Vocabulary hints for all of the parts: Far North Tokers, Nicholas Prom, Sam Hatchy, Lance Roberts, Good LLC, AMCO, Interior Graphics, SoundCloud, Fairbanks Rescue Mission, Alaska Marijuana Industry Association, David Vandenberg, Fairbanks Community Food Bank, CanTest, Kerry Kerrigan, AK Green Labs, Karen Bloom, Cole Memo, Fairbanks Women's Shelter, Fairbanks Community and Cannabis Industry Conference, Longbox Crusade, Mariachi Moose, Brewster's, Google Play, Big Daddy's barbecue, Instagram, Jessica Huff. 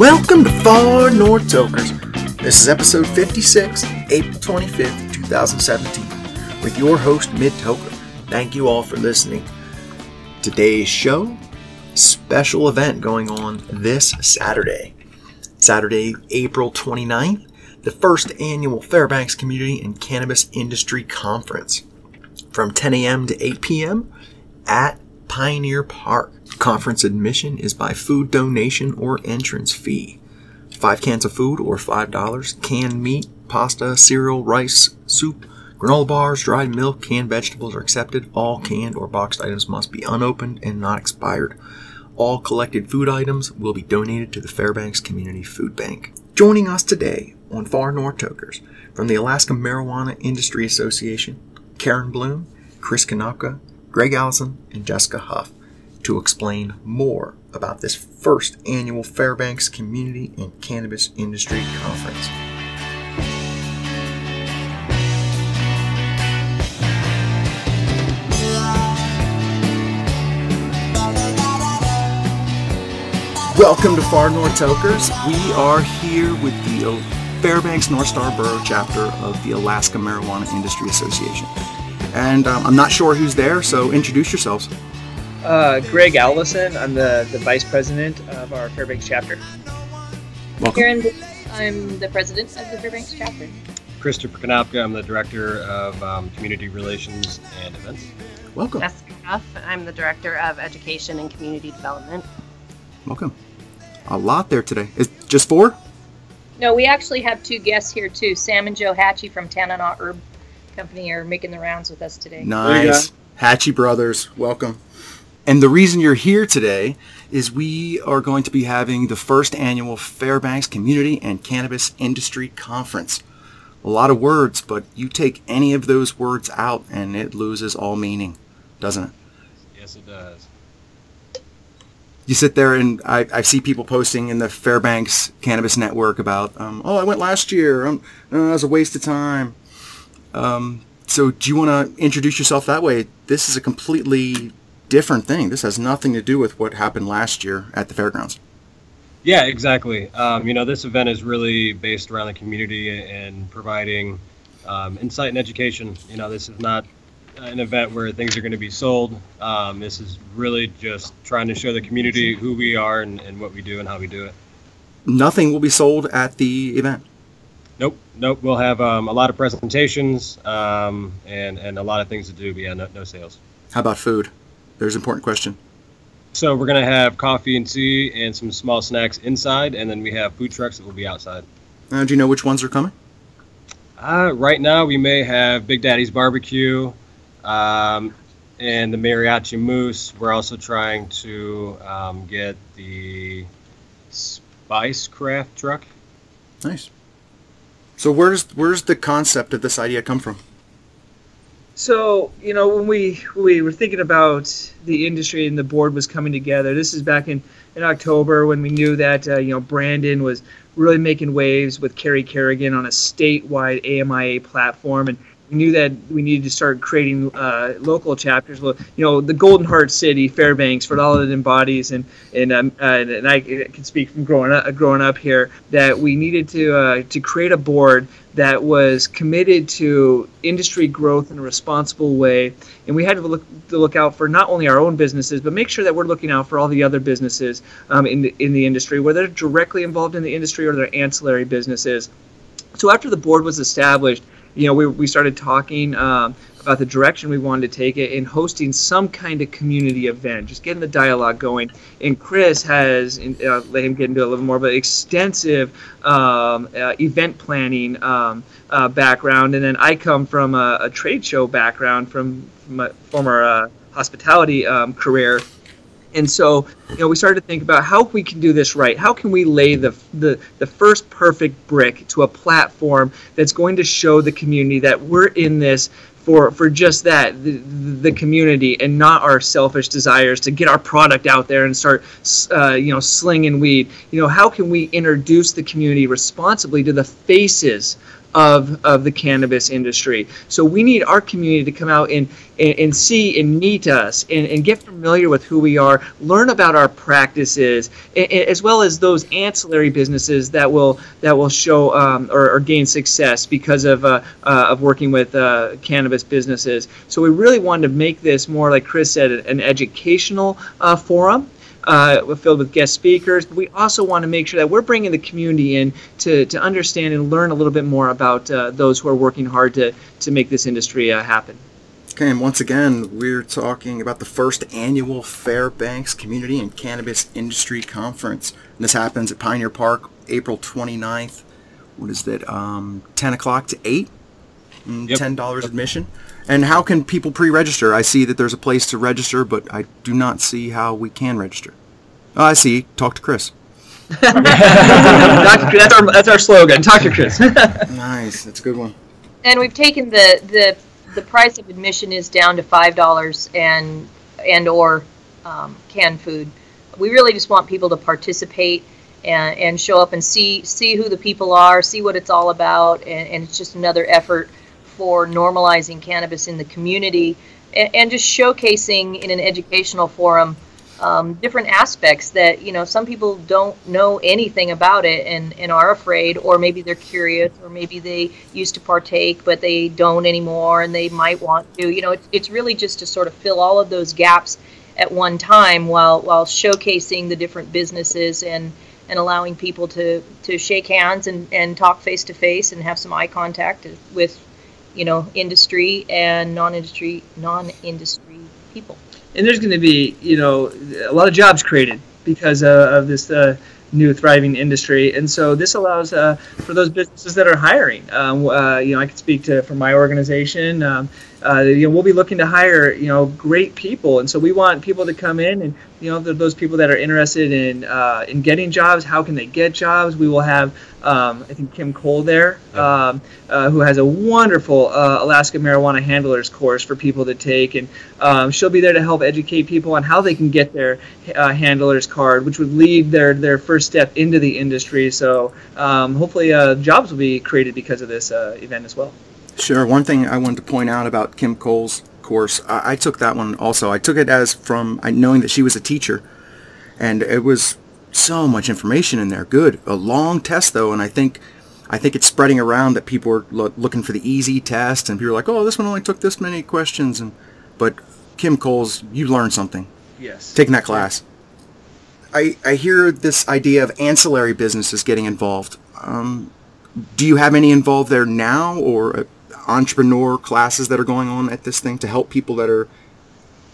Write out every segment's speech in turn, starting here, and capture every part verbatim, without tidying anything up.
Welcome to Far North Tokers. This is episode fifty-six, April twenty-fifth, twenty seventeen, with your host, Mid Toker. Thank you all for listening. Today's show, special event going on this Saturday. Saturday, April twenty-ninth, the first annual Fairbanks Community and Cannabis Industry Conference from ten a.m. to eight p.m. at Pioneer Park. Conference admission is by food donation or entrance fee. Five cans of food or five dollars, canned meat, pasta, cereal, rice, soup, granola bars, dried milk, canned vegetables are accepted. All canned or boxed items must be unopened and not expired. All collected food items will be donated to the Fairbanks Community Food Bank. Joining us today on Far North Tokers from the Alaska Marijuana Industry Association, Karen Bloom, Chris Kanaka, Greg Allison, and Jessica Huff to explain more about this first annual Fairbanks Community and Cannabis Industry Conference. Welcome to Far North Tokers. We are here with the Fairbanks North Star Borough Chapter of the Alaska Marijuana Industry Association. And um, I'm not sure who's there, so introduce yourselves. Uh, Greg Allison, I'm the, the Vice President of our Fairbanks Chapter. Welcome. Karen, I'm the President of the Fairbanks Chapter. Christopher Kanopka, I'm the Director of um, Community Relations and Events. Welcome. Jessica Huff, I'm the Director of Education and Community Development. Welcome. A lot there today. Is it just four? No, we actually have two guests here too. Sam and Joe Hatchy from Tanana Herb Company are making the rounds with us today. Nice. Hatchy Brothers, welcome. And the reason you're here today is we are going to be having the first annual Fairbanks Community and Cannabis Industry Conference. A lot of words, but you take any of those words out and it loses all meaning, doesn't it? Yes, it does. You sit there and I, I see people posting in the Fairbanks Cannabis Network about, um, oh, I went last year. Um, no, that was a waste of time. Um, so do you want to introduce yourself that way? This is a completely different thing. This has nothing to do with what happened last year at the fairgrounds. Yeah, exactly. Um, you know, this event is really based around the community and providing um, insight and education. You know, this is not an event where things are going to be sold. Um, this is really just trying to show the community who we are and, and what we do and how we do it. Nothing will be sold at the event. Nope, nope. We'll have um, a lot of presentations um, and, and a lot of things to do, but yeah, no, no sales. How about food? There's an important question. So we're going to have coffee and tea and some small snacks inside, and then we have food trucks that will be outside. Uh, do you know which ones are coming? Uh, right now we may have Big Daddy's barbecue um, and the Mariachi Moose. We're also trying to um, get the spice craft truck. Nice. So where's where's the concept of this idea come from? So, you know, when we when we were thinking about the industry and the board was coming together, this is back in, in October when we knew that, uh, you know, Brandon was really making waves with Kerry Kerrigan on a statewide A M I A platform. And we knew that we needed to start creating uh, local chapters. Well, you know, the Golden Heart City, Fairbanks, for all that embodies, and and um, uh, and, and I can speak from growing up, growing up here, that we needed to uh, to create a board that was committed to industry growth in a responsible way. And we had to look to look out for not only our own businesses, but make sure that we're looking out for all the other businesses um, in the, in the industry, whether they're directly involved in the industry or they're ancillary businesses. So after the board was established, you know, we we started talking um, about the direction we wanted to take it and hosting some kind of community event, just getting the dialogue going. And Chris has, and I'll let him get into it a little more, but extensive um, uh, event planning um, uh, background. And then I come from a, a trade show background from, from my former uh, hospitality um, career. And so, you know, we started to think about how we can do this right. How can we lay the, the the first perfect brick to a platform that's going to show the community that we're in this for, for just that, the, the community, and not our selfish desires to get our product out there and start, uh, you know, slinging weed. You know, how can we introduce the community responsibly to the faces of of the cannabis industry. So we need our community to come out and and, and see and meet us and, and get familiar with who we are, learn about our practices, and, and as well as those ancillary businesses that will that will show um, or, or gain success because of uh, uh, of working with uh, cannabis businesses. So we really wanted to make this more, like Chris said, an educational uh, forum. Uh, we're filled with guest speakers. But we also want to make sure that we're bringing the community in to, to understand and learn a little bit more about uh, those who are working hard to, to make this industry uh, happen. Okay, and once again, we're talking about the first annual Fairbanks Community and Cannabis Industry Conference. And this happens at Pioneer Park, April twenty-ninth. What is that? Um, ten o'clock to eight? Yep. ten dollars admission. And how can people pre-register? I see that there's a place to register, but I do not see how we can register. Oh, I see. Talk to Chris. that's, our, that's our slogan. Talk to Chris. Nice. That's a good one. And we've taken the, the the price of admission is down to five dollars and and or um, canned food. We really just want people to participate and, and show up and see see who the people are, see what it's all about, and, and it's just another effort for normalizing cannabis in the community and, and just showcasing in an educational forum um, different aspects that, you know, some people don't know anything about it and, and are afraid, or maybe they're curious, or maybe they used to partake but they don't anymore and they might want to. You know, it's, it's really just to sort of fill all of those gaps at one time while while showcasing the different businesses and, and allowing people to, to shake hands and, and talk face to face and have some eye contact with, you know, industry and non-industry, non-industry people. And there's going to be, you know, a lot of jobs created because uh, of this uh, new thriving industry. And so this allows uh, for those businesses that are hiring. Um, uh, you know, I can speak to for my organization. Um, uh, you know, we'll be looking to hire, you know, great people. And so we want people to come in and, you know, those people that are interested in uh, in getting jobs. How can they get jobs? We will have. Um, I think Kim Cole there, um, uh, who has a wonderful uh, Alaska Marijuana Handlers course for people to take, and um, she'll be there to help educate people on how they can get their uh, handlers card, which would lead their, their first step into the industry. So um, hopefully uh, jobs will be created because of this uh, event as well. Sure. One thing I wanted to point out about Kim Cole's course, I, I took that one also. I took it as from I, knowing that she was a teacher, and it was so much information in there. Good. A long test, though, and I think I think it's spreading around that people are lo- looking for the easy test, and people are like, oh, this one only took this many questions. And But Kim Cole's, you learned something. Yes. Taking that class. I, I hear this idea of ancillary businesses getting involved. Um, do you have any involved there now, or uh, entrepreneur classes that are going on at this thing to help people that are...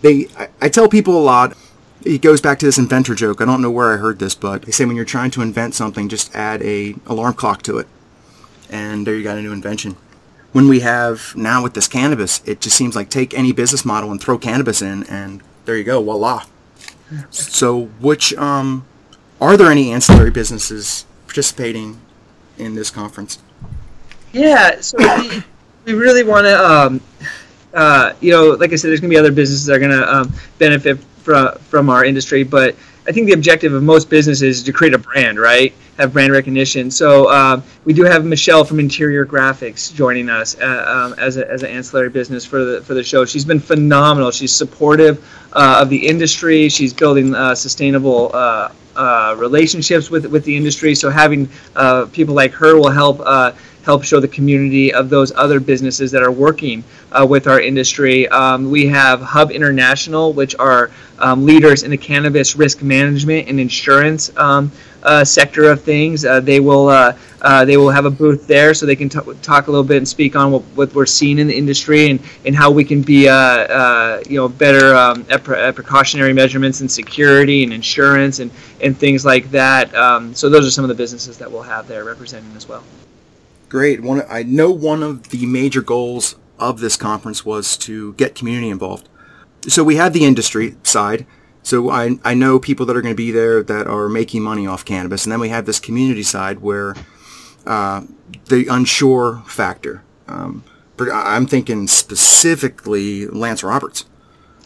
They I, I tell people a lot... It goes back to this inventor joke. I don't know where I heard this, but they say when you're trying to invent something, just add a alarm clock to it. And there you got a new invention. When we have now with this cannabis, it just seems like take any business model and throw cannabis in, and there you go, voila. So which, um, are there any ancillary businesses participating in this conference? Yeah, so we, we really want to, um, uh, you know, like I said, there's going to be other businesses that are going to um, benefit From, from our industry, but I think the objective of most businesses is to create a brand, right? Have brand recognition. So um, we do have Michelle from Interior Graphics joining us uh, um, as a, as an ancillary business for the for the show. She's been phenomenal. She's supportive uh, of the industry. She's building uh, sustainable uh, uh, relationships with with the industry. So having uh, people like her will help. Uh, help show the community of those other businesses that are working uh, with our industry. Um, we have Hub International, which are um, leaders in the cannabis risk management and insurance um, uh, sector of things. Uh, they will uh, uh, they will have a booth there so they can t- talk a little bit and speak on what, what we're seeing in the industry and, and how we can be uh, uh, you know better um, at, pre- at precautionary measurements and security and insurance and, and things like that. Um, so those are some of the businesses that we'll have there representing as well. Great. One, I know one of the major goals of this conference was to get community involved. So we had the industry side. So I, I know people that are going to be there that are making money off cannabis. And then we have this community side where uh, the unsure factor. Um, I'm thinking specifically Lance Roberts.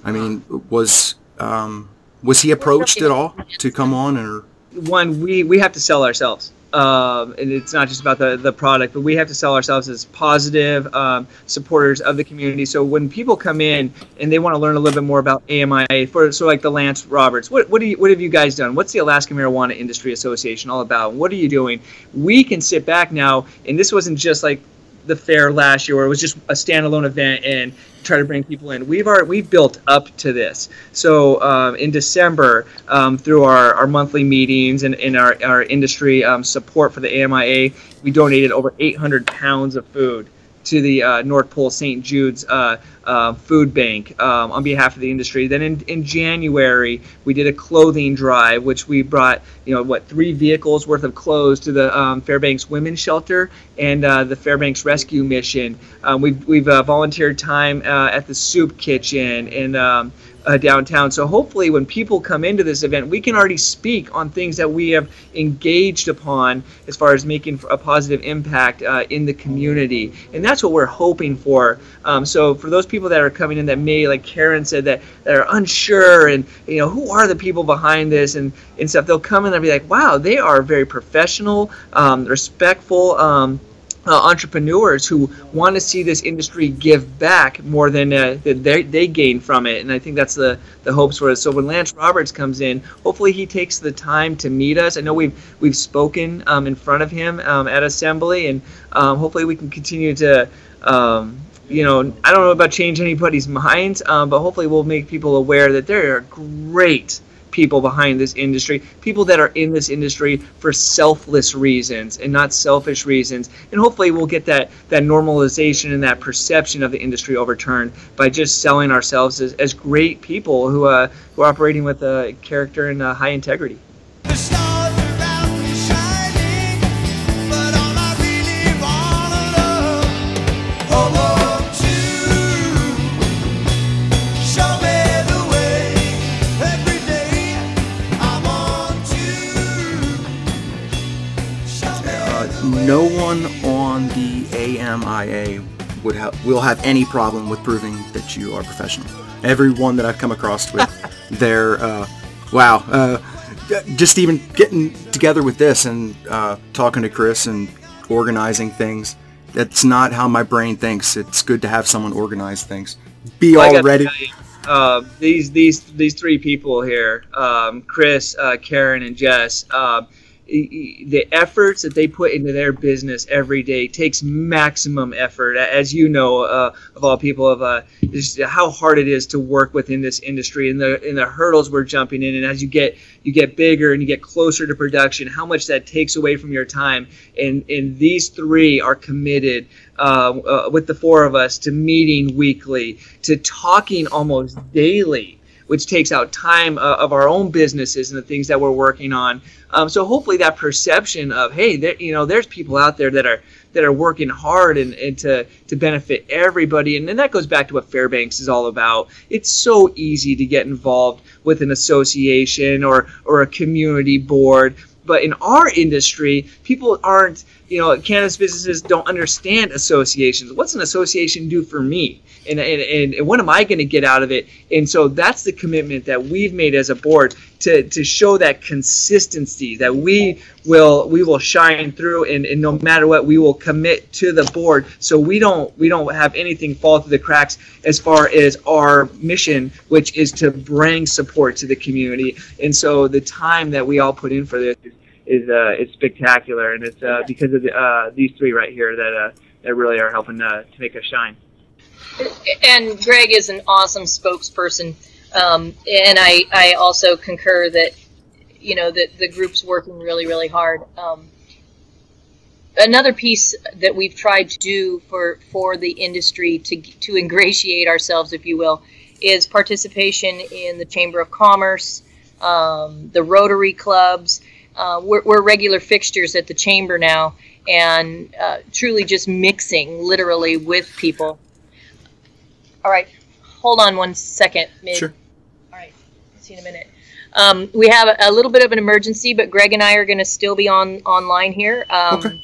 I mean, was um, was he approached at all to come on? Or One, we, we have to sell ourselves. Um, and it's not just about the, the product, but we have to sell ourselves as positive um, supporters of the community. So when people come in and they want to learn a little bit more about A M I A, for so like the Lance Roberts, what what do you, what have you guys done? What's the Alaska Marijuana Industry Association all about? What are you doing? We can sit back now, and this wasn't just like the fair last year where it was just a standalone event and try to bring people in. We've already, we've built up to this. So um, in December, um, through our, our monthly meetings and in our, our industry um, support for the A M I A, we donated over eight hundred pounds of food to the uh, North Pole Saint Jude's uh, uh, food bank um, on behalf of the industry. Then in, in January, we did a clothing drive, which we brought, you know, what, three vehicles worth of clothes to the um, Fairbanks Women's Shelter and uh, the Fairbanks Rescue Mission. Um, we've we've uh, volunteered time uh, at the soup kitchen and um, uh, downtown. So hopefully when people come into this event, we can already speak on things that we have engaged upon as far as making a positive impact uh, in the community. And that's what we're hoping for. Um, so for those people that are coming in that may, like Karen said, that, that are unsure and, you know, who are the people behind this and, and stuff, they'll come in and be like, wow, they are very professional, um, respectful, um, Uh, entrepreneurs who want to see this industry give back more than uh, they, they gain from it. And I think that's the, the hopes for us. So when Lance Roberts comes in, hopefully he takes the time to meet us. I know we've we've spoken um, in front of him um, at Assembly, and um, hopefully we can continue to, um, you know, I don't know about change anybody's minds, um, but hopefully we'll make people aware that there are great people behind this industry, people that are in this industry for selfless reasons and not selfish reasons. And hopefully we'll get that that normalization and that perception of the industry overturned by just selling ourselves as, as great people who, uh, who are operating with uh, character and uh, high integrity. No one on the A M I A would ha- will have any problem with proving that you are professional. Everyone that I've come across with, they're, uh, wow, uh, just even getting together with this and uh, talking to Chris and organizing things, that's not how my brain thinks. It's good to have someone organize things. Be well, all ready. Uh, these, these, these three people here, um, Chris, uh, Karen, and Jess, uh, the efforts that they put into their business every day takes maximum effort, as you know, uh, of all people, of uh, just how hard it is to work within this industry and the and the hurdles we're jumping in. And as you get you get bigger and you get closer to production, how much that takes away from your time. And and these three are committed uh, uh, with the four of us to meeting weekly, to talking almost daily, which takes out time uh, of our own businesses and the things that we're working on. Um, so hopefully that perception of, hey, there, you know, there's people out there that are that are working hard and, and to, to benefit everybody. And then that goes back to what Fairbanks is all about. It's so easy to get involved with an association or or a community board. But in our industry, people aren't, you know, cannabis businesses don't understand associations. What's an association do for me? And, and, and what am I going to get out of it? And so that's the commitment that we've made as a board to, to show that consistency that we will we will shine through, and, and no matter what, we will commit to the board. So we don't we don't have anything fall through the cracks as far as our mission, which is to bring support to the community. And so the time that we all put in for this is uh, is spectacular, and it's uh, because of the, uh, these three right here that uh, that really are helping uh, to make us shine. And Greg is an awesome spokesperson, um, and I, I also concur that, you know, that the group's working really, really hard. Um, another piece that we've tried to do for, for the industry to to ingratiate ourselves, if you will, is participation in the Chamber of Commerce, um, the Rotary Clubs. Uh, we're, we're regular fixtures at the Chamber now, and uh, truly just mixing literally with people. All right, hold on one second. Mid. Sure. All right, see you in a minute. Um, we have a little bit of an emergency, but Greg and I are going to still be on online here. Um, okay.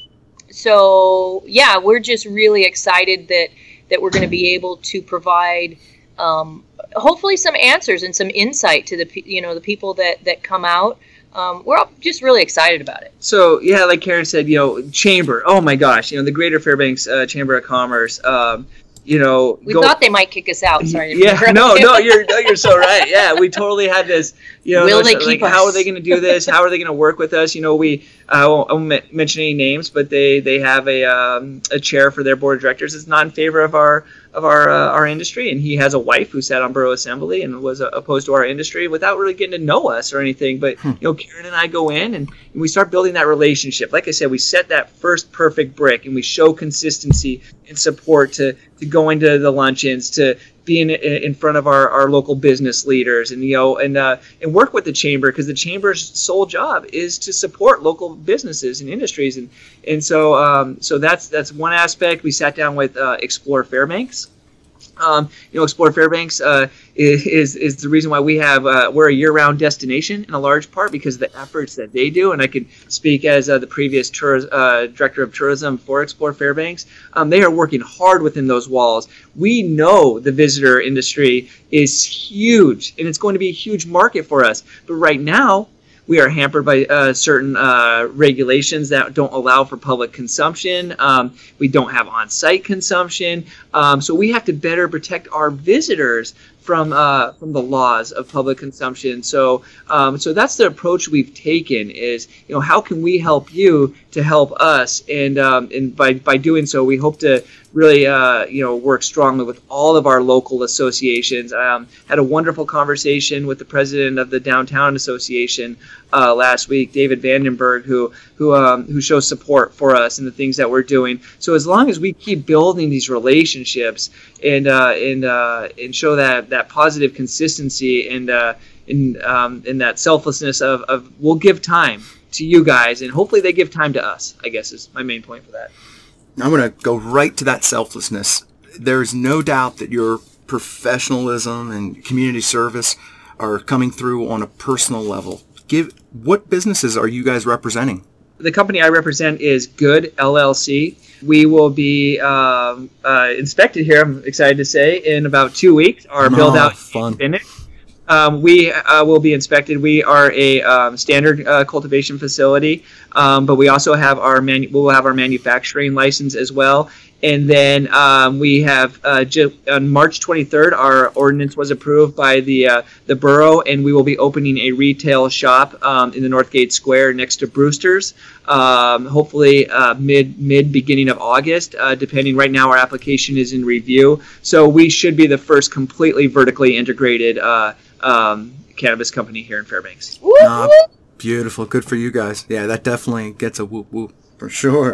So, yeah, we're just really excited that, that we're going to be able to provide um, hopefully some answers and some insight to the you know the people that, that come out. um, we're all just really excited about it. So, yeah, like Karen said, you know, Chamber, oh my gosh, you know, the Greater Fairbanks uh, Chamber of Commerce, um, you know. We go- thought they might kick us out. Sorry. Yeah, no, no, you're no, you're so right. Yeah, we totally had this, you know, Will they keep like, us? How are they going to do this? How are they going to work with us? You know, we, I won't, I won't mention any names, but they, they have a um, a chair for their board of directors that's not in favor of our of our uh, our industry, and he has a wife who sat on borough assembly and was uh, opposed to our industry without really getting to know us or anything. But hmm. you know, Karen and I go in and, and we start building that relationship. Like I said, we set that first perfect brick, and we show consistency and support to to going to the luncheons, to being in front of our, our local business leaders, and you know, and uh, and work with the chamber, because the chamber's sole job is to support local businesses and industries, and and so um, so that's that's one aspect. We sat down with uh, Explore Fairbanks. Um, you know, Explore Fairbanks uh, is is the reason why we have uh, we're a year-round destination in a large part because of the efforts that they do. And I could speak as uh, the previous tour, uh, director of tourism for Explore Fairbanks. Um, they are working hard within those walls. We know the visitor industry is huge, and it's going to be a huge market for us. But right now, we are hampered by uh, certain uh, regulations that don't allow for public consumption. Um, we don't have on-site consumption. Um, so we have to better protect our visitors from uh, from the laws of public consumption. So um, so that's the approach we've taken is, you know, how can we help you to help us? And um, and by, by doing so, we hope to really, uh, you know, work strongly with all of our local associations. Um, had a wonderful conversation with the president of the Downtown Association uh, last week, David Vandenberg, who who um, who shows support for us and the things that we're doing. So as long as we keep building these relationships and uh, and uh, and show that that positive consistency and uh, and um, and that selflessness of, of we'll give time to you guys, and hopefully they give time to us, I guess is my main point for that. I'm going to go right to that selflessness. There's no doubt that your professionalism and community service are coming through on a personal level. Give what businesses are you guys representing? The company I represent is Good L L C. We will be uh, uh, inspected here, I'm excited to say, in about two weeks. Our no, build-out is finished. Um, we uh, will be inspected. We are a um, standard uh, cultivation facility, um, but we also have our manu- we'll have our manufacturing license as well. And then um, we have uh, ju- on March twenty-third, our ordinance was approved by the uh, the borough, and we will be opening a retail shop um, in the Northgate Square next to Brewster's. Um, hopefully uh, mid mid beginning of August, uh, depending. Right now, our application is in review, so we should be the first completely vertically integrated Uh, Um, cannabis company here in Fairbanks. Uh, beautiful. Good for you guys. Yeah, that definitely gets a whoop whoop for sure.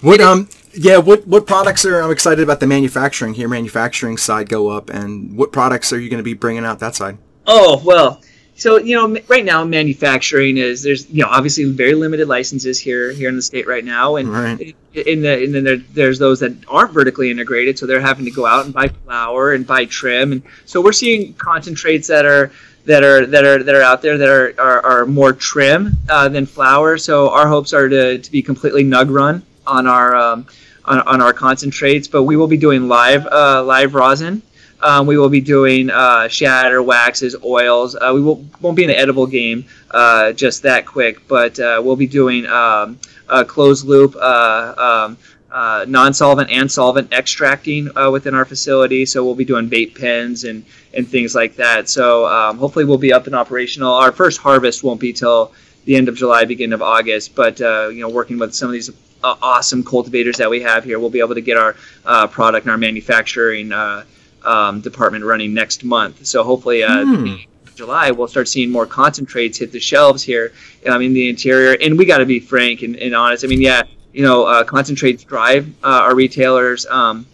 what um yeah, what what products are I'm excited about the manufacturing here, manufacturing side go up, and what products are you going to be bringing out that side? Oh, well, so, you know, right now manufacturing is, there's, you know, obviously very limited licenses here here in the state right now, and right. in the and then there, there's those that aren't vertically integrated, so they're having to go out and buy flour and buy trim, and so we're seeing concentrates that are that are that are that are out there that are are, are more trim uh, than flour. So our hopes are to, to be completely nug run on our um, on, on our concentrates, but we will be doing live uh, live rosin. Um, we will be doing uh, shatter, waxes, oils. Uh, we will, won't be in the edible game uh, just that quick, but uh, we'll be doing um, a closed-loop uh, um, uh, non-solvent and solvent extracting uh, within our facility. So we'll be doing vape pens and, and things like that. So um, hopefully we'll be up and operational. Our first harvest won't be till the end of July, beginning of August, but uh, you know, working with some of these uh, awesome cultivators that we have here, we'll be able to get our uh, product and our manufacturing uh Um, department running next month. So hopefully uh, mm. July we'll start seeing more concentrates hit the shelves here um, in the interior. And we got to be frank and, and honest. I mean, yeah, you know, uh, concentrates drive uh, our retailers. Um,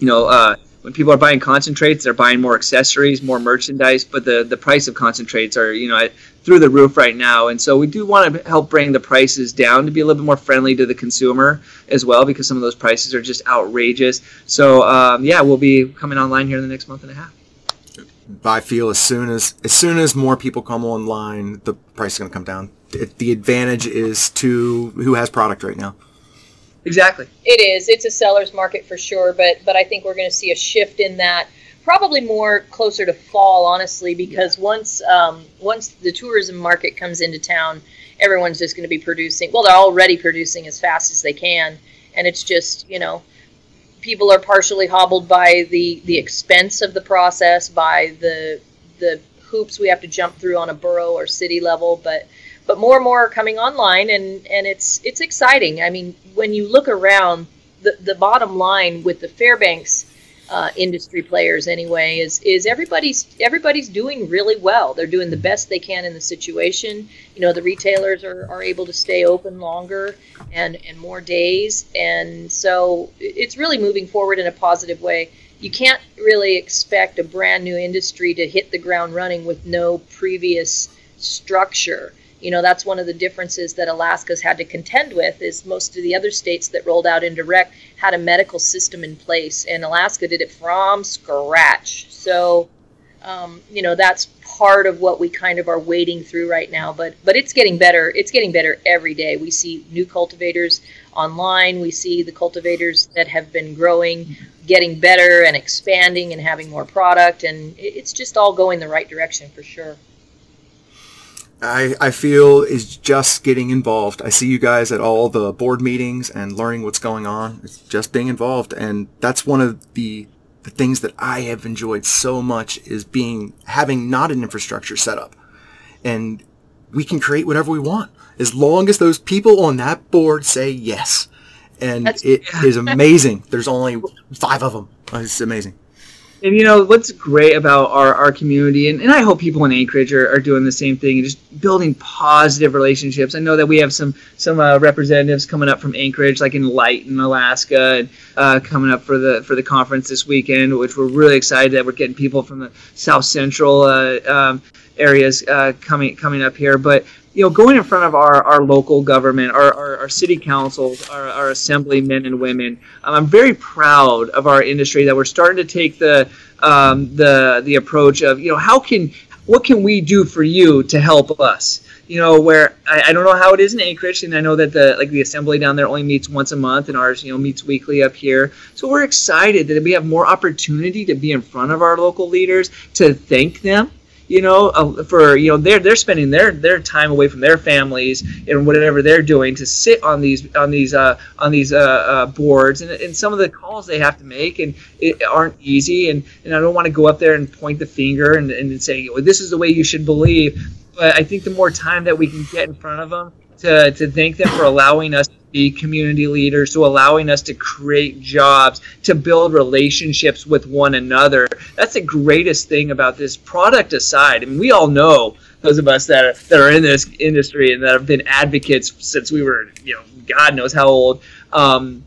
you know, uh, when people are buying concentrates, they're buying more accessories, more merchandise, but the, the price of concentrates are, you know, at, through the roof right now. And so we do want to help bring the prices down to be a little bit more friendly to the consumer as well, because some of those prices are just outrageous. So um, yeah, we'll be coming online here in the next month and a half. I feel as soon as as soon as more people come online, the price is going to come down. The advantage is to who has product right now. Exactly. It is. It's a seller's market for sure, but but I think we're going to see a shift in that. probably more closer to fall, honestly, because yeah. once um, once the tourism market comes into town, everyone's just going to be producing. Well, they're already producing as fast as they can, and it's just, you know, people are partially hobbled by the, the expense of the process, by the the hoops we have to jump through on a borough or city level, but but more and more are coming online, and, and it's it's exciting. I mean, when you look around, the, the bottom line with the Fairbanks uh, industry players anyway is is everybody's everybody's doing really well. They're doing the best they can in the situation. You know, the retailers are, are able to stay open longer and, and more days, and so it's really moving forward in a positive way. You can't really expect a brand new industry to hit the ground running with no previous structure. You know, that's one of the differences that Alaska's had to contend with, is most of the other states that rolled out indirect had a medical system in place, and Alaska did it from scratch. So, um, you know, that's part of what we kind of are wading through right now. But but it's getting better. It's getting better every day. We see new cultivators online. We see the cultivators that have been growing getting better and expanding and having more product, and it's just all going the right direction for sure. I, I feel is just getting involved. I see you guys at all the board meetings and learning what's going on. It's just being involved, and that's one of the, the things that I have enjoyed so much, is being having not an infrastructure set up, and we can create whatever we want as long as those people on that board say yes. And That's, it is amazing. There's only five of them. It's amazing. And, you know, what's great about our, our community, and, and I hope people in Anchorage are, are doing the same thing, and just building positive relationships. I know that we have some some uh, representatives coming up from Anchorage, like in Lighton, Alaska, and, uh, coming up for the for the conference this weekend, which we're really excited that we're getting people from the South Central uh, um, areas uh, coming coming up here. But you know, going in front of our, our local government, our, our, our city councils, our, our assemblymen and women, um, I'm very proud of our industry that we're starting to take the um, the the approach of, you know, how can what can we do for you to help us? You know, where I, I don't know how it is in Anchorage, and I know that the like the assembly down there only meets once a month, and ours, you know, meets weekly up here. So we're excited that we have more opportunity to be in front of our local leaders, to thank them. You know, uh, for, you know, they're they're spending their, their time away from their families and whatever they're doing to sit on these on these uh, on these uh, uh, boards, and and some of the calls they have to make and it aren't easy, and, and I don't want to go up there and point the finger and and say, well, this is the way you should believe, but I think the more time that we can get in front of them to to thank them for allowing us to be community leaders, to allowing us to create jobs, to build relationships with one another. That's the greatest thing about this, product aside. I mean, we all know, those of us that are, that are in this industry and that have been advocates since we were, you know, God knows how old, um,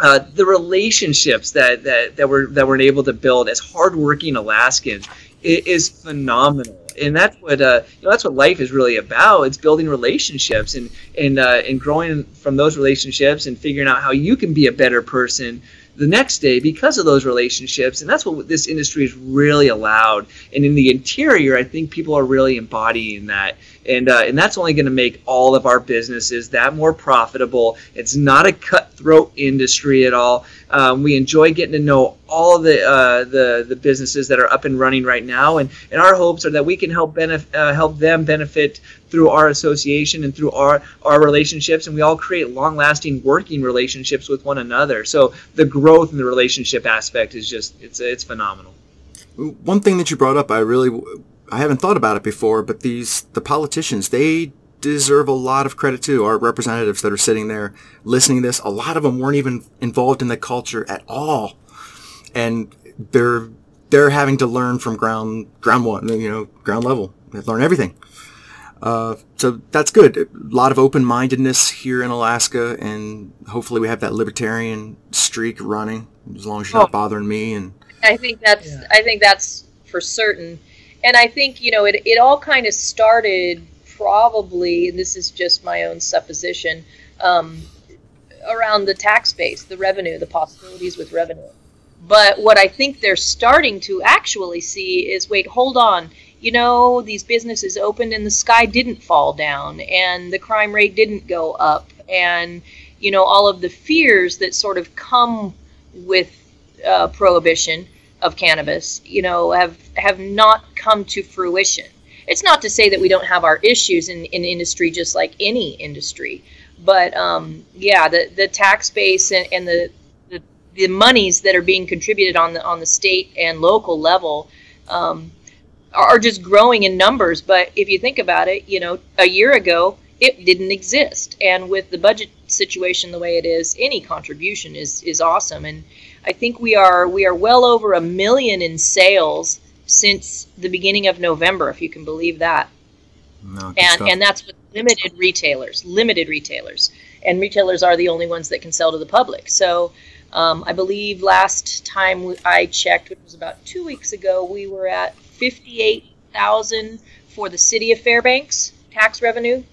uh, the relationships that, that, that, we're, that we're able to build as hardworking Alaskans is phenomenal. And that's what uh, you know, that's what life is really about. It's building relationships and and uh, and growing from those relationships and figuring out how you can be a better person the next day because of those relationships. And that's what this industry is really allowed. And in the interior, I think people are really embodying that. And uh, and that's only going to make all of our businesses that more profitable. It's not a cutthroat industry at all. Um, we enjoy getting to know all of the, uh, the the businesses that are up and running right now, and, and our hopes are that we can help benef- uh, help them benefit through our association and through our, our relationships, and we all create long-lasting working relationships with one another. So the growth in the relationship aspect is just, it's it's phenomenal. One thing that you brought up, I really, I haven't thought about it before, but these the politicians, they deserve a lot of credit too. Our representatives that are sitting there listening to this, a lot of them weren't even involved in the culture at all, and they're they're having to learn from ground ground one, you know, ground level. They learn everything. Uh, so that's good. A lot of open-mindedness here in Alaska, and hopefully we have that libertarian streak running as long as you're oh, not bothering me. And I think that's yeah. I think that's for certain. And I think, you know, it it all kind of started probably, and this is just my own supposition, um, around the tax base, the revenue, the possibilities with revenue. But what I think they're starting to actually see is, wait, hold on. You know, these businesses opened and the sky didn't fall down and the crime rate didn't go up. And, you know, all of the fears that sort of come with uh, prohibition of cannabis, you know, have have not come to fruition. It's not to say that we don't have our issues in, in industry, just like any industry. But, um, yeah, the, the tax base and, and the, the the monies that are being contributed on the on the state and local level um, are just growing in numbers. But if you think about it, you know, a year ago, it didn't exist. And with the budget situation the way it is, any contribution is, is awesome. And I think we are we are well over a million in sales since the beginning of November, if you can believe that. No, and and that's with limited retailers, limited retailers. And retailers are the only ones that can sell to the public. So um, I believe last time I checked, which was about two weeks ago, we were at fifty-eight thousand dollars for the city of Fairbanks tax revenue.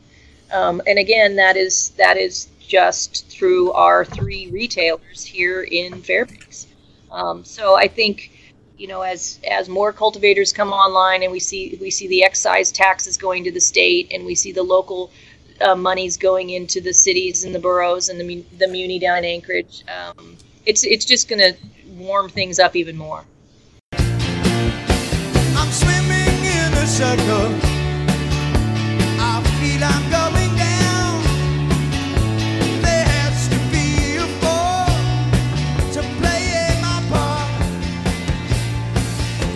Um, and again, that is that is just through our three retailers here in Fairbanks. Um, so I think, you know, as as more cultivators come online, and we see we see the excise taxes going to the state, and we see the local uh, monies going into the cities and the boroughs and the the muni down in Anchorage, um, it's it's just going to warm things up even more. I'm swimming in a circle. I feel I'm going.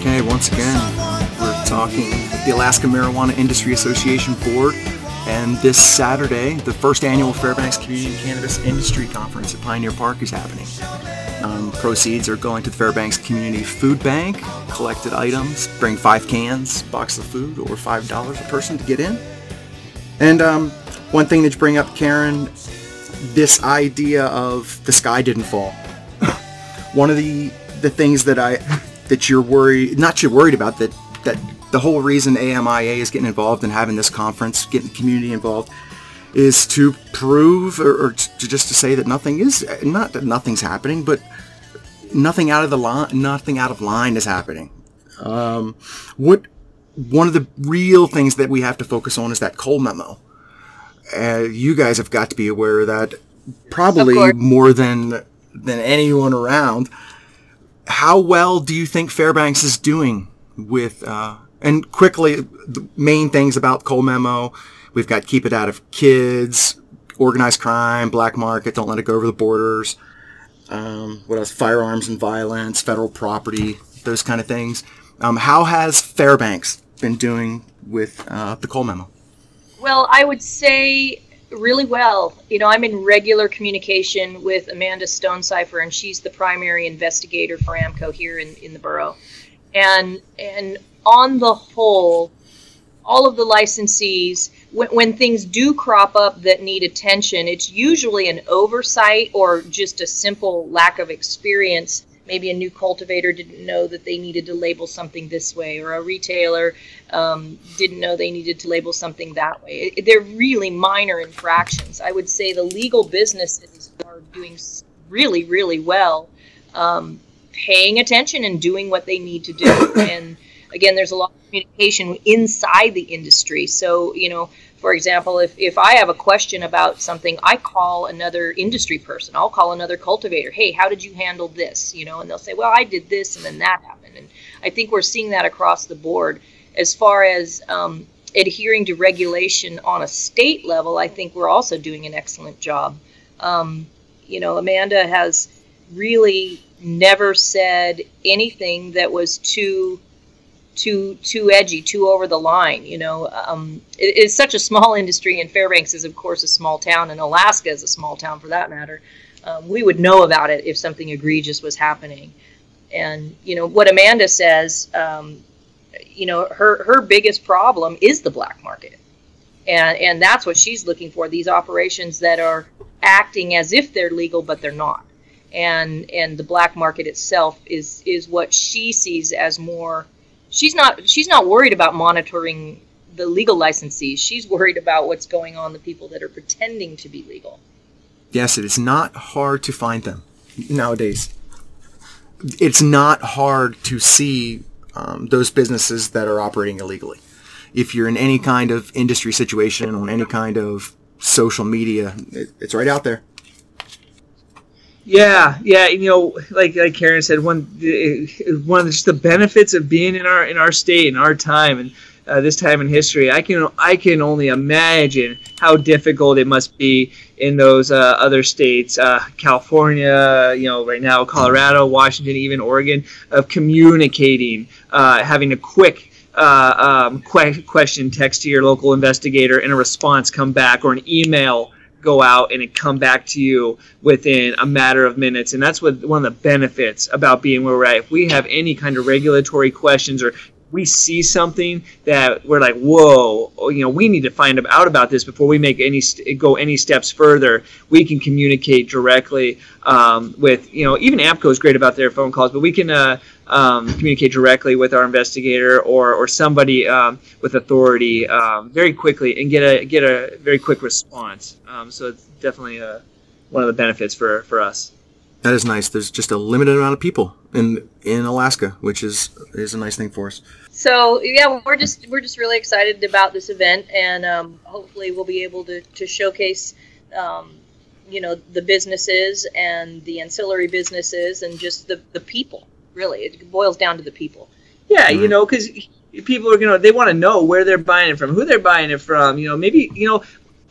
Okay, once again, we're talking with the Alaska Marijuana Industry Association Board, and this Saturday, the first annual Fairbanks Community and Cannabis Industry Conference at Pioneer Park is happening. Um, proceeds are going to the Fairbanks Community Food Bank. Collected items, bring five cans, box of food, or five dollars a person to get in. And um, one thing that you bring up, Karen, this idea of the sky didn't fall. One of the, the things that I... that you're worried, not you're worried about, that that the whole reason A M I A is getting involved and having this conference, getting the community involved, is to prove or, or to just to say that nothing is, not that nothing's happening, but nothing out of the line, nothing out of line is happening. Um, what one of the real things that we have to focus on is that Cole memo. Uh, you guys have got to be aware of that, probably more than than anyone around. How well do you think Fairbanks is doing with, uh, and quickly, the main things about Cole Memo, we've got keep it out of kids, organized crime, black market, don't let it go over the borders, um, what else, firearms and violence, federal property, those kind of things. Um, how has Fairbanks been doing with uh, the Cole Memo? Well, I would say... really well. You know, I'm in regular communication with Amanda Stonecipher, and she's the primary investigator for A M C O here in, in the borough. And and on the whole, all of the licensees, when, when things do crop up that need attention, it's usually an oversight or just a simple lack of experience. Maybe a new cultivator didn't know that they needed to label something this way, or a retailer um, didn't know they needed to label something that way. It, they're really minor infractions. I would say the legal businesses are doing really, really well, um, paying attention and doing what they need to do. And again, there's a lot of communication inside the industry. So, you know, for example, if, if I have a question about something, I call another industry person. I'll call another cultivator. Hey, how did you handle this? You know, and they'll say, well, I did this, and then that happened. And I think we're seeing that across the board. As far as um, adhering to regulation on a state level, I think we're also doing an excellent job. Um, you know, Amanda has really never said anything that was too... too too edgy, too over the line, you know. Um, it, it's such a small industry, and Fairbanks is, of course, a small town, and Alaska is a small town for that matter. Um, we would know about it if something egregious was happening. And, you know, what Amanda says, um, you know, her, her biggest problem is the black market. And, and that's what she's looking for, these operations that are acting as if they're legal, but they're not. And and the black market itself is is what she sees as more... She's not she's not worried about monitoring the legal licensees. She's worried about what's going on, the people that are pretending to be legal. Yes, it is not hard to find them nowadays. It's not hard to see um, those businesses that are operating illegally. If you're in any kind of industry situation, on any kind of social media, it, it's right out there. Yeah, yeah, you know, like like Karen said, one one of just the benefits of being in our in our state in our time and uh, this time in history. I can I can only imagine how difficult it must be in those uh, other states, uh, California, you know, right now, Colorado, Washington, even Oregon, of communicating, uh, having a quick. Uh, um, que- question text to your local investigator and a response come back, or an email go out and it come back to you within a matter of minutes. And that's what one of the benefits about being where we're at. If we have any kind of regulatory questions or we see something that we're like, whoa, you know, we need to find out about this before we make any st- go any steps further. We can communicate directly um, with, you know, even A M C O is great about their phone calls, but we can uh, um, communicate directly with our investigator or or somebody um, with authority um, very quickly and get a get a very quick response. Um, so it's definitely a, one of the benefits for for us. That is nice. There's just a limited amount of people in in Alaska, which is is a nice thing for us. So yeah, we're just we're just really excited about this event, and um, hopefully we'll be able to to showcase, um, you know, the businesses and the ancillary businesses and just the the people. Really, it boils down to the people. Yeah, mm-hmm. You know, because people are gonna they want to know where they're buying it from, who they're buying it from. You know, maybe you know.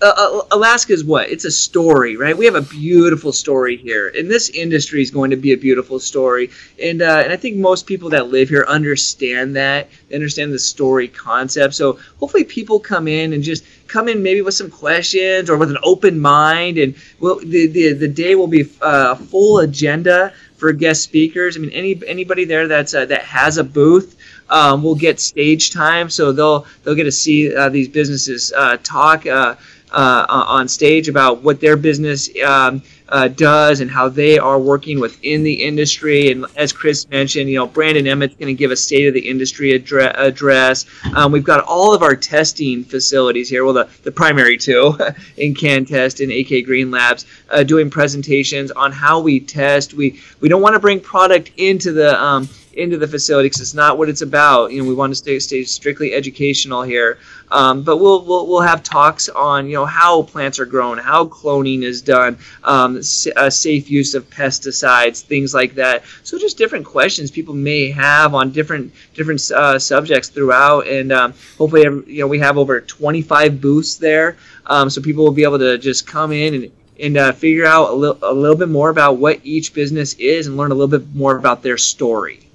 Uh, Alaska is what? It's a story, right? We have a beautiful story here, and this industry is going to be a beautiful story. And uh, and I think most people that live here understand that, understand the story concept. So hopefully people come in and just come in maybe with some questions or with an open mind, and we'll, the, the the day will be a full agenda for guest speakers. I mean, any anybody there that's uh, that has a booth. Um, will get stage time, so they'll they'll get to see uh, these businesses uh, talk uh, uh, on stage about what their business um, uh, does and how they are working within the industry. And as Chris mentioned, you know, Brandon Emmett's going to give a state of the industry addre- address. Um, we've got all of our testing facilities here, well, the, the primary two in CanTest and A K Green Labs, uh, doing presentations on how we test. We we don't want to bring product into the um, into the facility because it's not what it's about. You know, we want to stay, stay strictly educational here. Um, but we'll, we'll we'll have talks on, you know, how plants are grown, how cloning is done, um, s- uh, safe use of pesticides, things like that. So just different questions people may have on different different uh, subjects throughout. And um, hopefully, you know, we have over twenty-five booths there. Um, so people will be able to just come in and and uh, figure out a, li- a little bit more about what each business is and learn a little bit more about their story.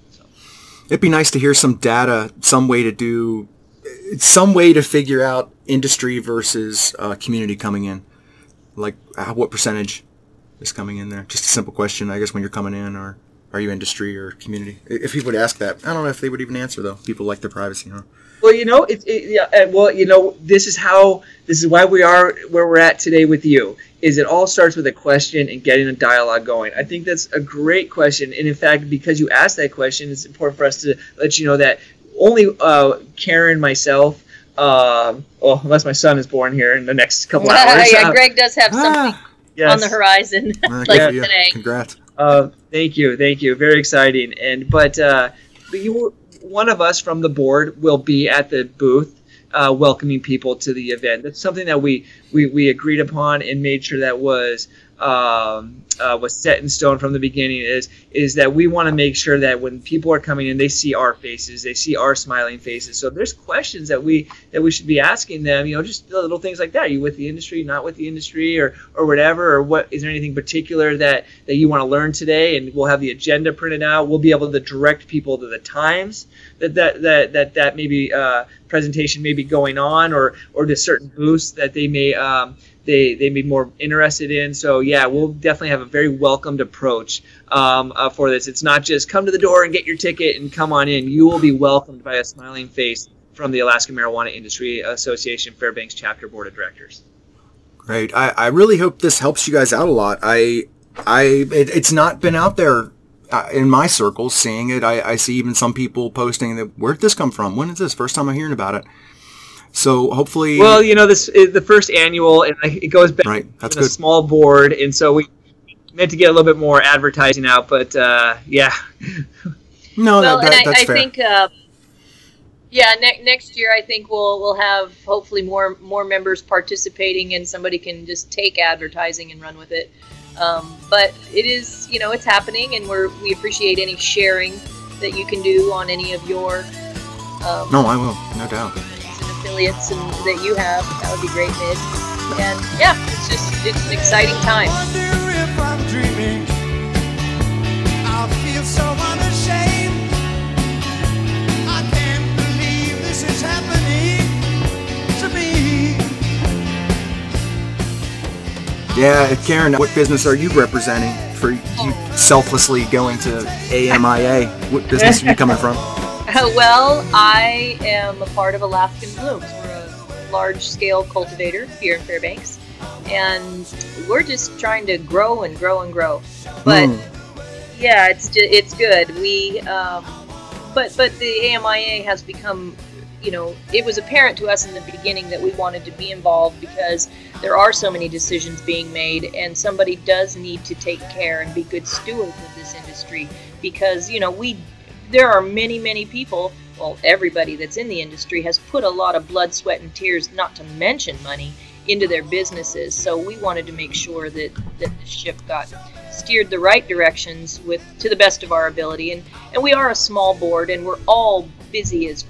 It'd be nice to hear some data, some way to do, some way to figure out industry versus uh, community coming in. Like, uh, what percentage is coming in there? Just a simple question, I guess, when you're coming in, or are you industry or community? If people would ask that, I don't know if they would even answer, though. People like their privacy, huh? Well, you know, it, it, yeah, well, you know, this is how, this is why we are where we're at today with you. Is it all starts with a question and getting a dialogue going. I think that's a great question. And in fact, because you asked that question, it's important for us to let you know that only uh, Karen, myself, uh, well, unless my son is born here in the next couple uh, hours. Yeah, uh, Greg does have something ah, yes. on the horizon like yeah, today. Congrats. Uh, thank you. Thank you. Very exciting. And But, uh, but you, one of us from the board will be at the booth. Uh, welcoming people to the event. That's something that we we, we agreed upon and made sure that was um, uh, was set in stone from the beginning. Is is that we want to make sure that when people are coming in, they see our faces, they see our smiling faces. So if there's questions that we that we should be asking them. You know, just little things like that. Are you with the industry? Not with the industry, or or whatever. Or what is there anything particular that that you want to learn today? And we'll have the agenda printed out. We'll be able to direct people to the times that that that that that maybe. Uh, presentation may be going on, or or to certain booths that they may um, they they may be more interested in. So yeah, we'll definitely have a very welcomed approach um, uh, for this. It's not just come to the door and get your ticket and come on in. You will be welcomed by a smiling face from the Alaska Marijuana Industry Association Fairbanks Chapter Board of Directors. Great. I, I really hope this helps you guys out a lot. I I it, it's not been out there. Uh, in my circles, seeing it, I, I see even some people posting that, where'd this come from? When is this? First time I'm hearing about it. So hopefully... Well, you know, this is the first annual, and it goes back right. That's to good. A small board, and so we meant to get a little bit more advertising out, but uh, yeah. No, well, that, that, and I, that's I fair. Think, uh, yeah, ne- next year I think we'll we'll have hopefully more more members participating, and somebody can just take advertising and run with it. Um, but it is, you know, it's happening, and we're, we appreciate any sharing that you can do on any of your um, no, I will, no doubt. And affiliates and that you have. That would be great, Mid. And yeah, it's just, it's an exciting time. I wonder if I'm dreaming. I feel so unashamed. I can't believe this is happening to me. Yeah, Karen, what business are you representing for you selflessly going to A M I A? What business are you coming from? Well, I am a part of Alaska Blooms. We're a large-scale cultivator here in Fairbanks, and we're just trying to grow and grow and grow. But mm. yeah, it's just, it's good. We, um, but but the A M I A has become, you know, it was apparent to us in the beginning that we wanted to be involved because there are so many decisions being made, and somebody does need to take care and be good stewards of this industry, because, you know, we there are many, many people, well, everybody that's in the industry has put a lot of blood, sweat, and tears, not to mention money, into their businesses. So we wanted to make sure that, that the ship got steered the right directions with to the best of our ability. And, and we are a small board, and we're all busy as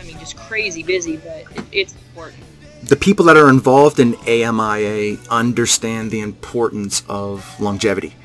I mean, just crazy busy, but it, it's important. The people that are involved in A M I A understand the importance of longevity.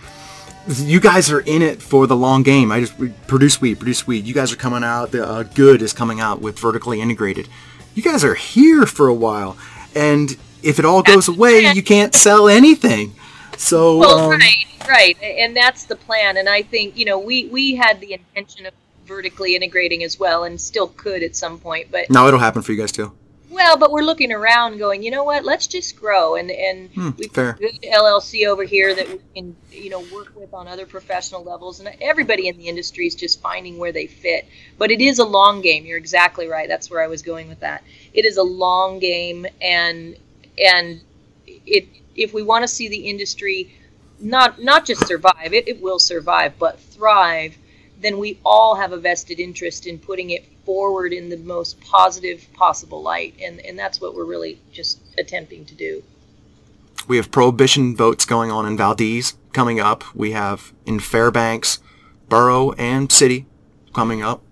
You guys are in it for the long game. I just produce weed, produce weed. You guys are coming out. The uh, Good is coming out with vertically integrated. You guys are here for a while, and if it all goes away, you can't sell anything. So well, um, right, right, and that's the plan. And I think, you know, we we had the intention of vertically integrating as well, and still could at some point, but no, it'll happen for you guys too. Well, but we're looking around going, you know what, let's just grow, and and hmm, we've got a Good L L C over here that we can, you know, work with on other professional levels, and everybody in the industry is just finding where they fit. But it is a long game. You're exactly right. That's where I was going with that. It is a long game, and and it if we want to see the industry not not just survive, it, it will survive, but thrive, then we all have a vested interest in putting it forward in the most positive possible light. And, and that's what we're really just attempting to do. We have prohibition votes going on in Valdez coming up. We have in Fairbanks, borough and city coming up.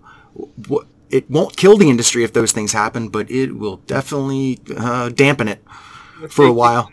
It won't kill the industry if those things happen, but it will definitely uh, dampen it for a while.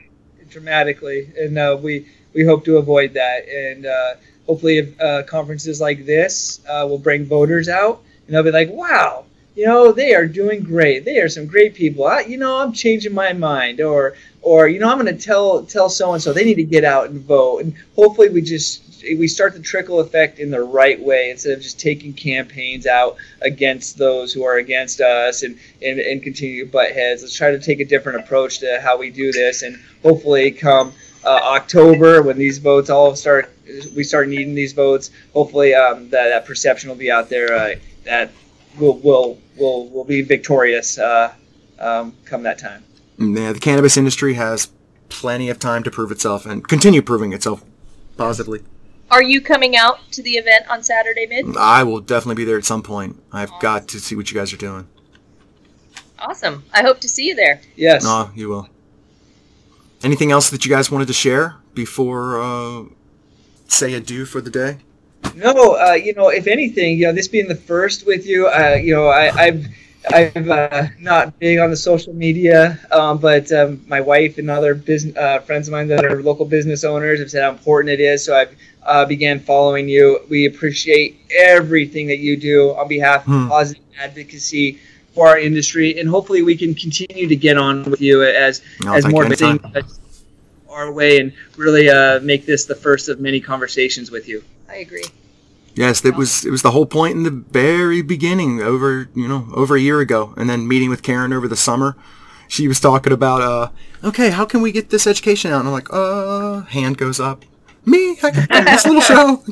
Dramatically. And uh, we, we hope to avoid that. And, uh, Hopefully, if, uh, conferences like this uh, will bring voters out, and they'll be like, wow, you know, they are doing great. They are some great people. I, you know, I'm changing my mind. Or, or you know, I'm going to tell tell so-and-so they need to get out and vote. And hopefully we just we start the trickle effect in the right way instead of just taking campaigns out against those who are against us and, and, and continue to butt heads. Let's try to take a different approach to how we do this, and hopefully come Uh, October, when these votes all start, we start needing these votes. Hopefully, um, that, that perception will be out there. Uh, that will will will will be victorious uh, um, come that time. Yeah, the cannabis industry has plenty of time to prove itself and continue proving itself positively. Are you coming out to the event on Saturday, Mid? I will definitely be there at some point. I've awesome. got to see what you guys are doing. Awesome! I hope to see you there. Yes. No, you will. Anything else that you guys wanted to share before uh, say adieu for the day? No, uh, you know, if anything, you know, this being the first with you, uh, you know, I, I've I've uh, not big on the social media, um, but um, my wife and other business uh, friends of mine that are local business owners have said how important it is. So I've uh, began following you. We appreciate everything that you do on behalf hmm. of positive advocacy for our industry, and hopefully we can continue to get on with you as no, as more things our way, and really uh, make this the first of many conversations with you. I agree. Yes, that was it was the whole point in the very beginning, over you know over a year ago, and then meeting with Karen over the summer. She was talking about uh, okay, how can we get this education out? And I'm like, uh, hand goes up, me, I can do this little show.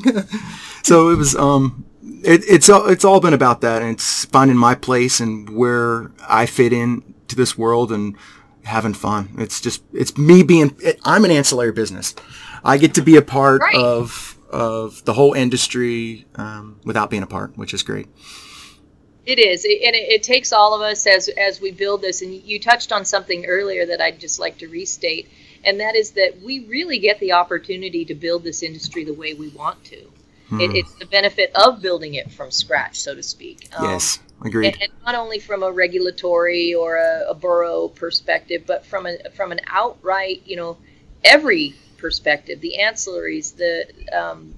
So it was um. It, it's it's all been about that, and it's finding my place and where I fit in to this world and having fun. It's just it's me being it, I'm an ancillary business. I get to be a part right. of of the whole industry um, without being a part, which is great. It is, it, and it, it takes all of us as as we build this. And you touched on something earlier that I'd just like to restate, and that is that we really get the opportunity to build this industry the way we want to. Hmm. It, it's the benefit of building it from scratch, so to speak. Um, yes, agreed. And, and not only from a regulatory or a, a borough perspective, but from a from an outright, you know, every perspective, the ancillaries, the, um,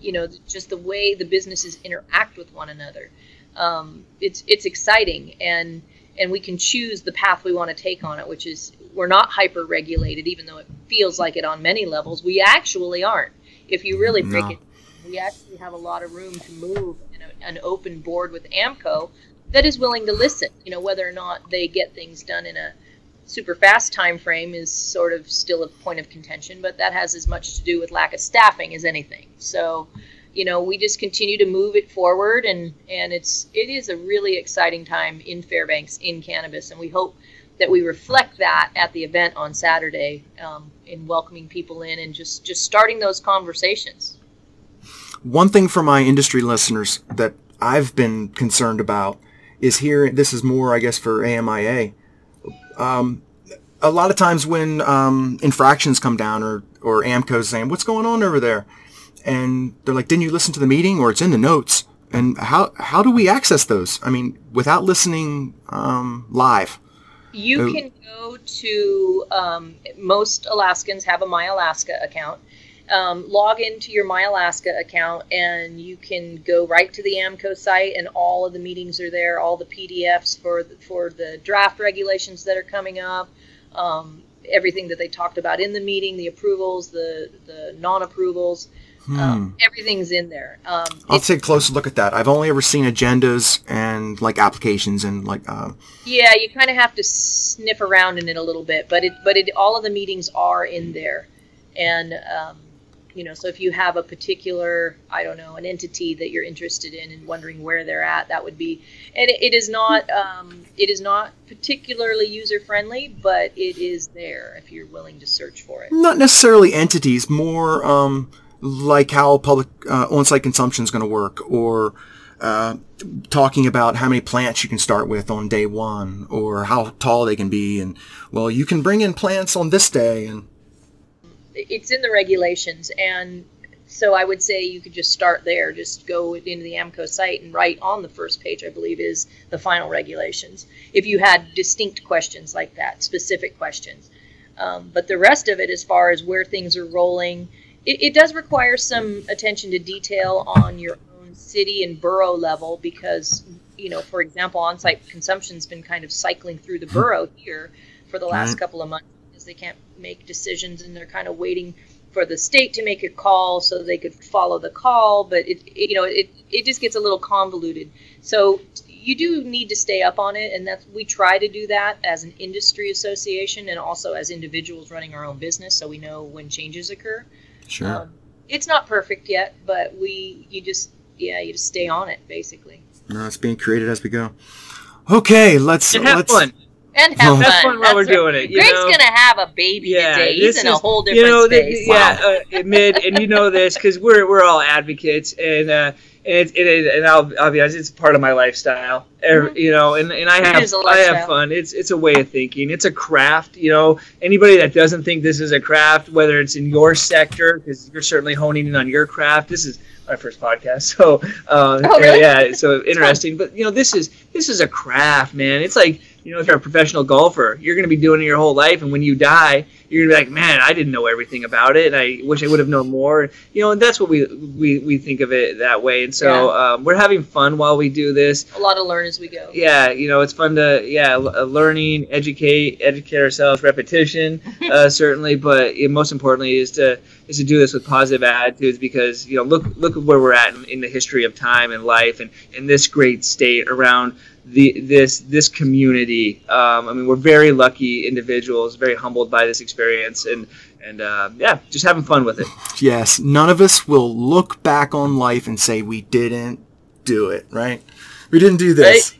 you know, just the way the businesses interact with one another. Um, it's it's exciting, and and we can choose the path we want to take on it, which is we're not hyper-regulated, even though it feels like it on many levels. We actually aren't. If you really break no. it, we actually have a lot of room to move and a, an open board with AMCO that is willing to listen. You know, whether or not they get things done in a super fast time frame is sort of still a point of contention, but that has as much to do with lack of staffing as anything. So, you know, we just continue to move it forward, and, and it's it is a really exciting time in Fairbanks in cannabis, and we hope that we reflect that at the event on Saturday um, in welcoming people in and just, just starting those conversations. One thing for my industry listeners that I've been concerned about is here, this is more, I guess, for A M I A, um, a lot of times when um, infractions come down or, or AMCO's saying, what's going on over there? And they're like, didn't you listen to the meeting, or it's in the notes? And how how do we access those? I mean, without listening um, live. You can go to, um, most Alaskans have a My Alaska account. Um, log into your My Alaska account, and you can go right to the AMCO site, and all of the meetings are there, all the P D Fs for the, for the draft regulations that are coming up, um, everything that they talked about in the meeting, the approvals, the, the non-approvals. Hmm. Um, everything's in there. Um, I'll take a closer look at that. I've only ever seen agendas and like applications and like. Uh, yeah, you kind of have to sniff around in it a little bit, but it but it all of the meetings are in there, and um, you know, so if you have a particular, I don't know, an entity that you're interested in and wondering where they're at, that would be. And it, it is not um, it is not particularly user friendly, but it is there if you're willing to search for it. Not necessarily entities, more. Um, like how public uh, on-site consumption is going to work, or uh, talking about how many plants you can start with on day one, or how tall they can be, and, well, you can bring in plants on this day. And it's in the regulations, and so I would say you could just start there. Just go into the AMCO site, and right on the first page, I believe, is the final regulations, if you had distinct questions like that, specific questions. Um, but the rest of it, as far as where things are rolling, It, it does require some attention to detail on your own city and borough level because, you know, for example, on-site consumption's been kind of cycling through the borough here for the last right. couple of months because they can't make decisions and they're kind of waiting for the state to make a call so they could follow the call. But, it, it you know, it, it just gets a little convoluted. So you do need to stay up on it, and that's we try to do that as an industry association and also as individuals running our own business so we know when changes occur. Sure. Um, it's not perfect yet, but we, you just, yeah, you just stay on it, basically. No, it's being created as we go. Okay, let's... And have let's, fun. And have oh. fun. Have fun while That's we're doing it. You Greg's going to have a baby yeah, today. He's in is, a whole different you know, space. The, wow. Yeah, uh, Mid, and you know this, because we're we're all advocates, and uh, and, it, it, and I'll, I'll be honest, it's part of my lifestyle. Mm-hmm. You know, and, and I have I have fun. It's it's a way of thinking. It's a craft. You know, anybody that doesn't think this is a craft, whether it's in your sector, because you're certainly honing in on your craft. This is my first podcast, so uh, oh, really? yeah, so interesting. But you know, this is this is a craft, man. It's like, you know, if you're a professional golfer, you're going to be doing it your whole life, and when you die, you're going to be like, man, I didn't know everything about it, and I wish I would have known more. You know, and that's what we we, we think of it that way. And so yeah. um, we're having fun while we do this. A lot of learning. As we go. Yeah, you know, it's fun to, yeah, learning, educate, educate ourselves, repetition, uh, certainly, but it, most importantly is to is to do this with positive attitudes because, you know, look look at where we're at in, in the history of time and life and in this great state around the this this community. Um, I mean, we're very lucky individuals, very humbled by this experience, and, and uh, yeah, just having fun with it. Yes, none of us will look back on life and say we didn't do it, right? We didn't do this. Right?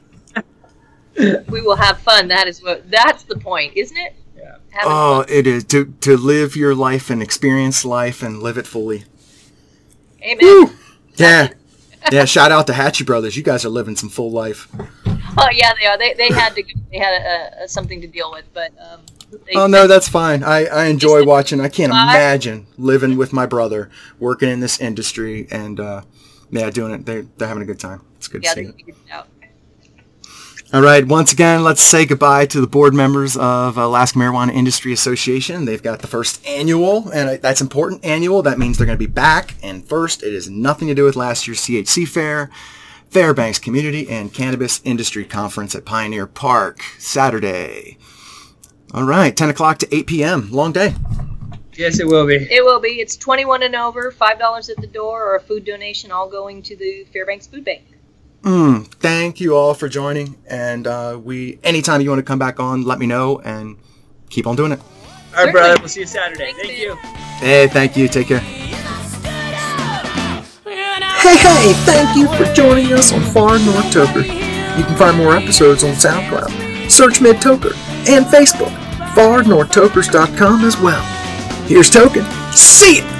We will have fun. That is what. That's the point, isn't it? Yeah. Having oh, fun. It is to to live your life and experience life and live it fully. Amen. Woo! Yeah, yeah. Shout out to Hatchy Brothers. You guys are living some full life. Oh yeah, they are. They they had to. They had a, a, something to deal with, but um, Oh, no, that's fine. I, I enjoy watching. I can't imagine living with my brother, working in this industry, and, uh, yeah, doing it. They're, they're having a good time. It's good yeah, to see it. Out. All right. Once again, let's say goodbye to the board members of Alaska Marijuana Industry Association. They've got the first annual, and that's important, annual. That means they're going to be back. And first, it has nothing to do with last year's C H C Fair. Fairbanks Community and Cannabis Industry Conference at Pioneer Park, Saturday. All right, ten o'clock to eight p.m. Long day. Yes, it will be. It will be. It's twenty-one and over, five dollars at the door, or a food donation, all going to the Fairbanks Food Bank. Mm, thank you all for joining. And uh, we, anytime you want to come back on, let me know and keep on doing it. All right, brother. We'll see you Saturday. Thank, thank you. Hey, thank you. Take care. Hey, hey, thank you for joining us on Far North Toker. You can find more episodes on SoundCloud, search Mid Toker, and Facebook, far north tokers dot com as well. Here's Token. See ya!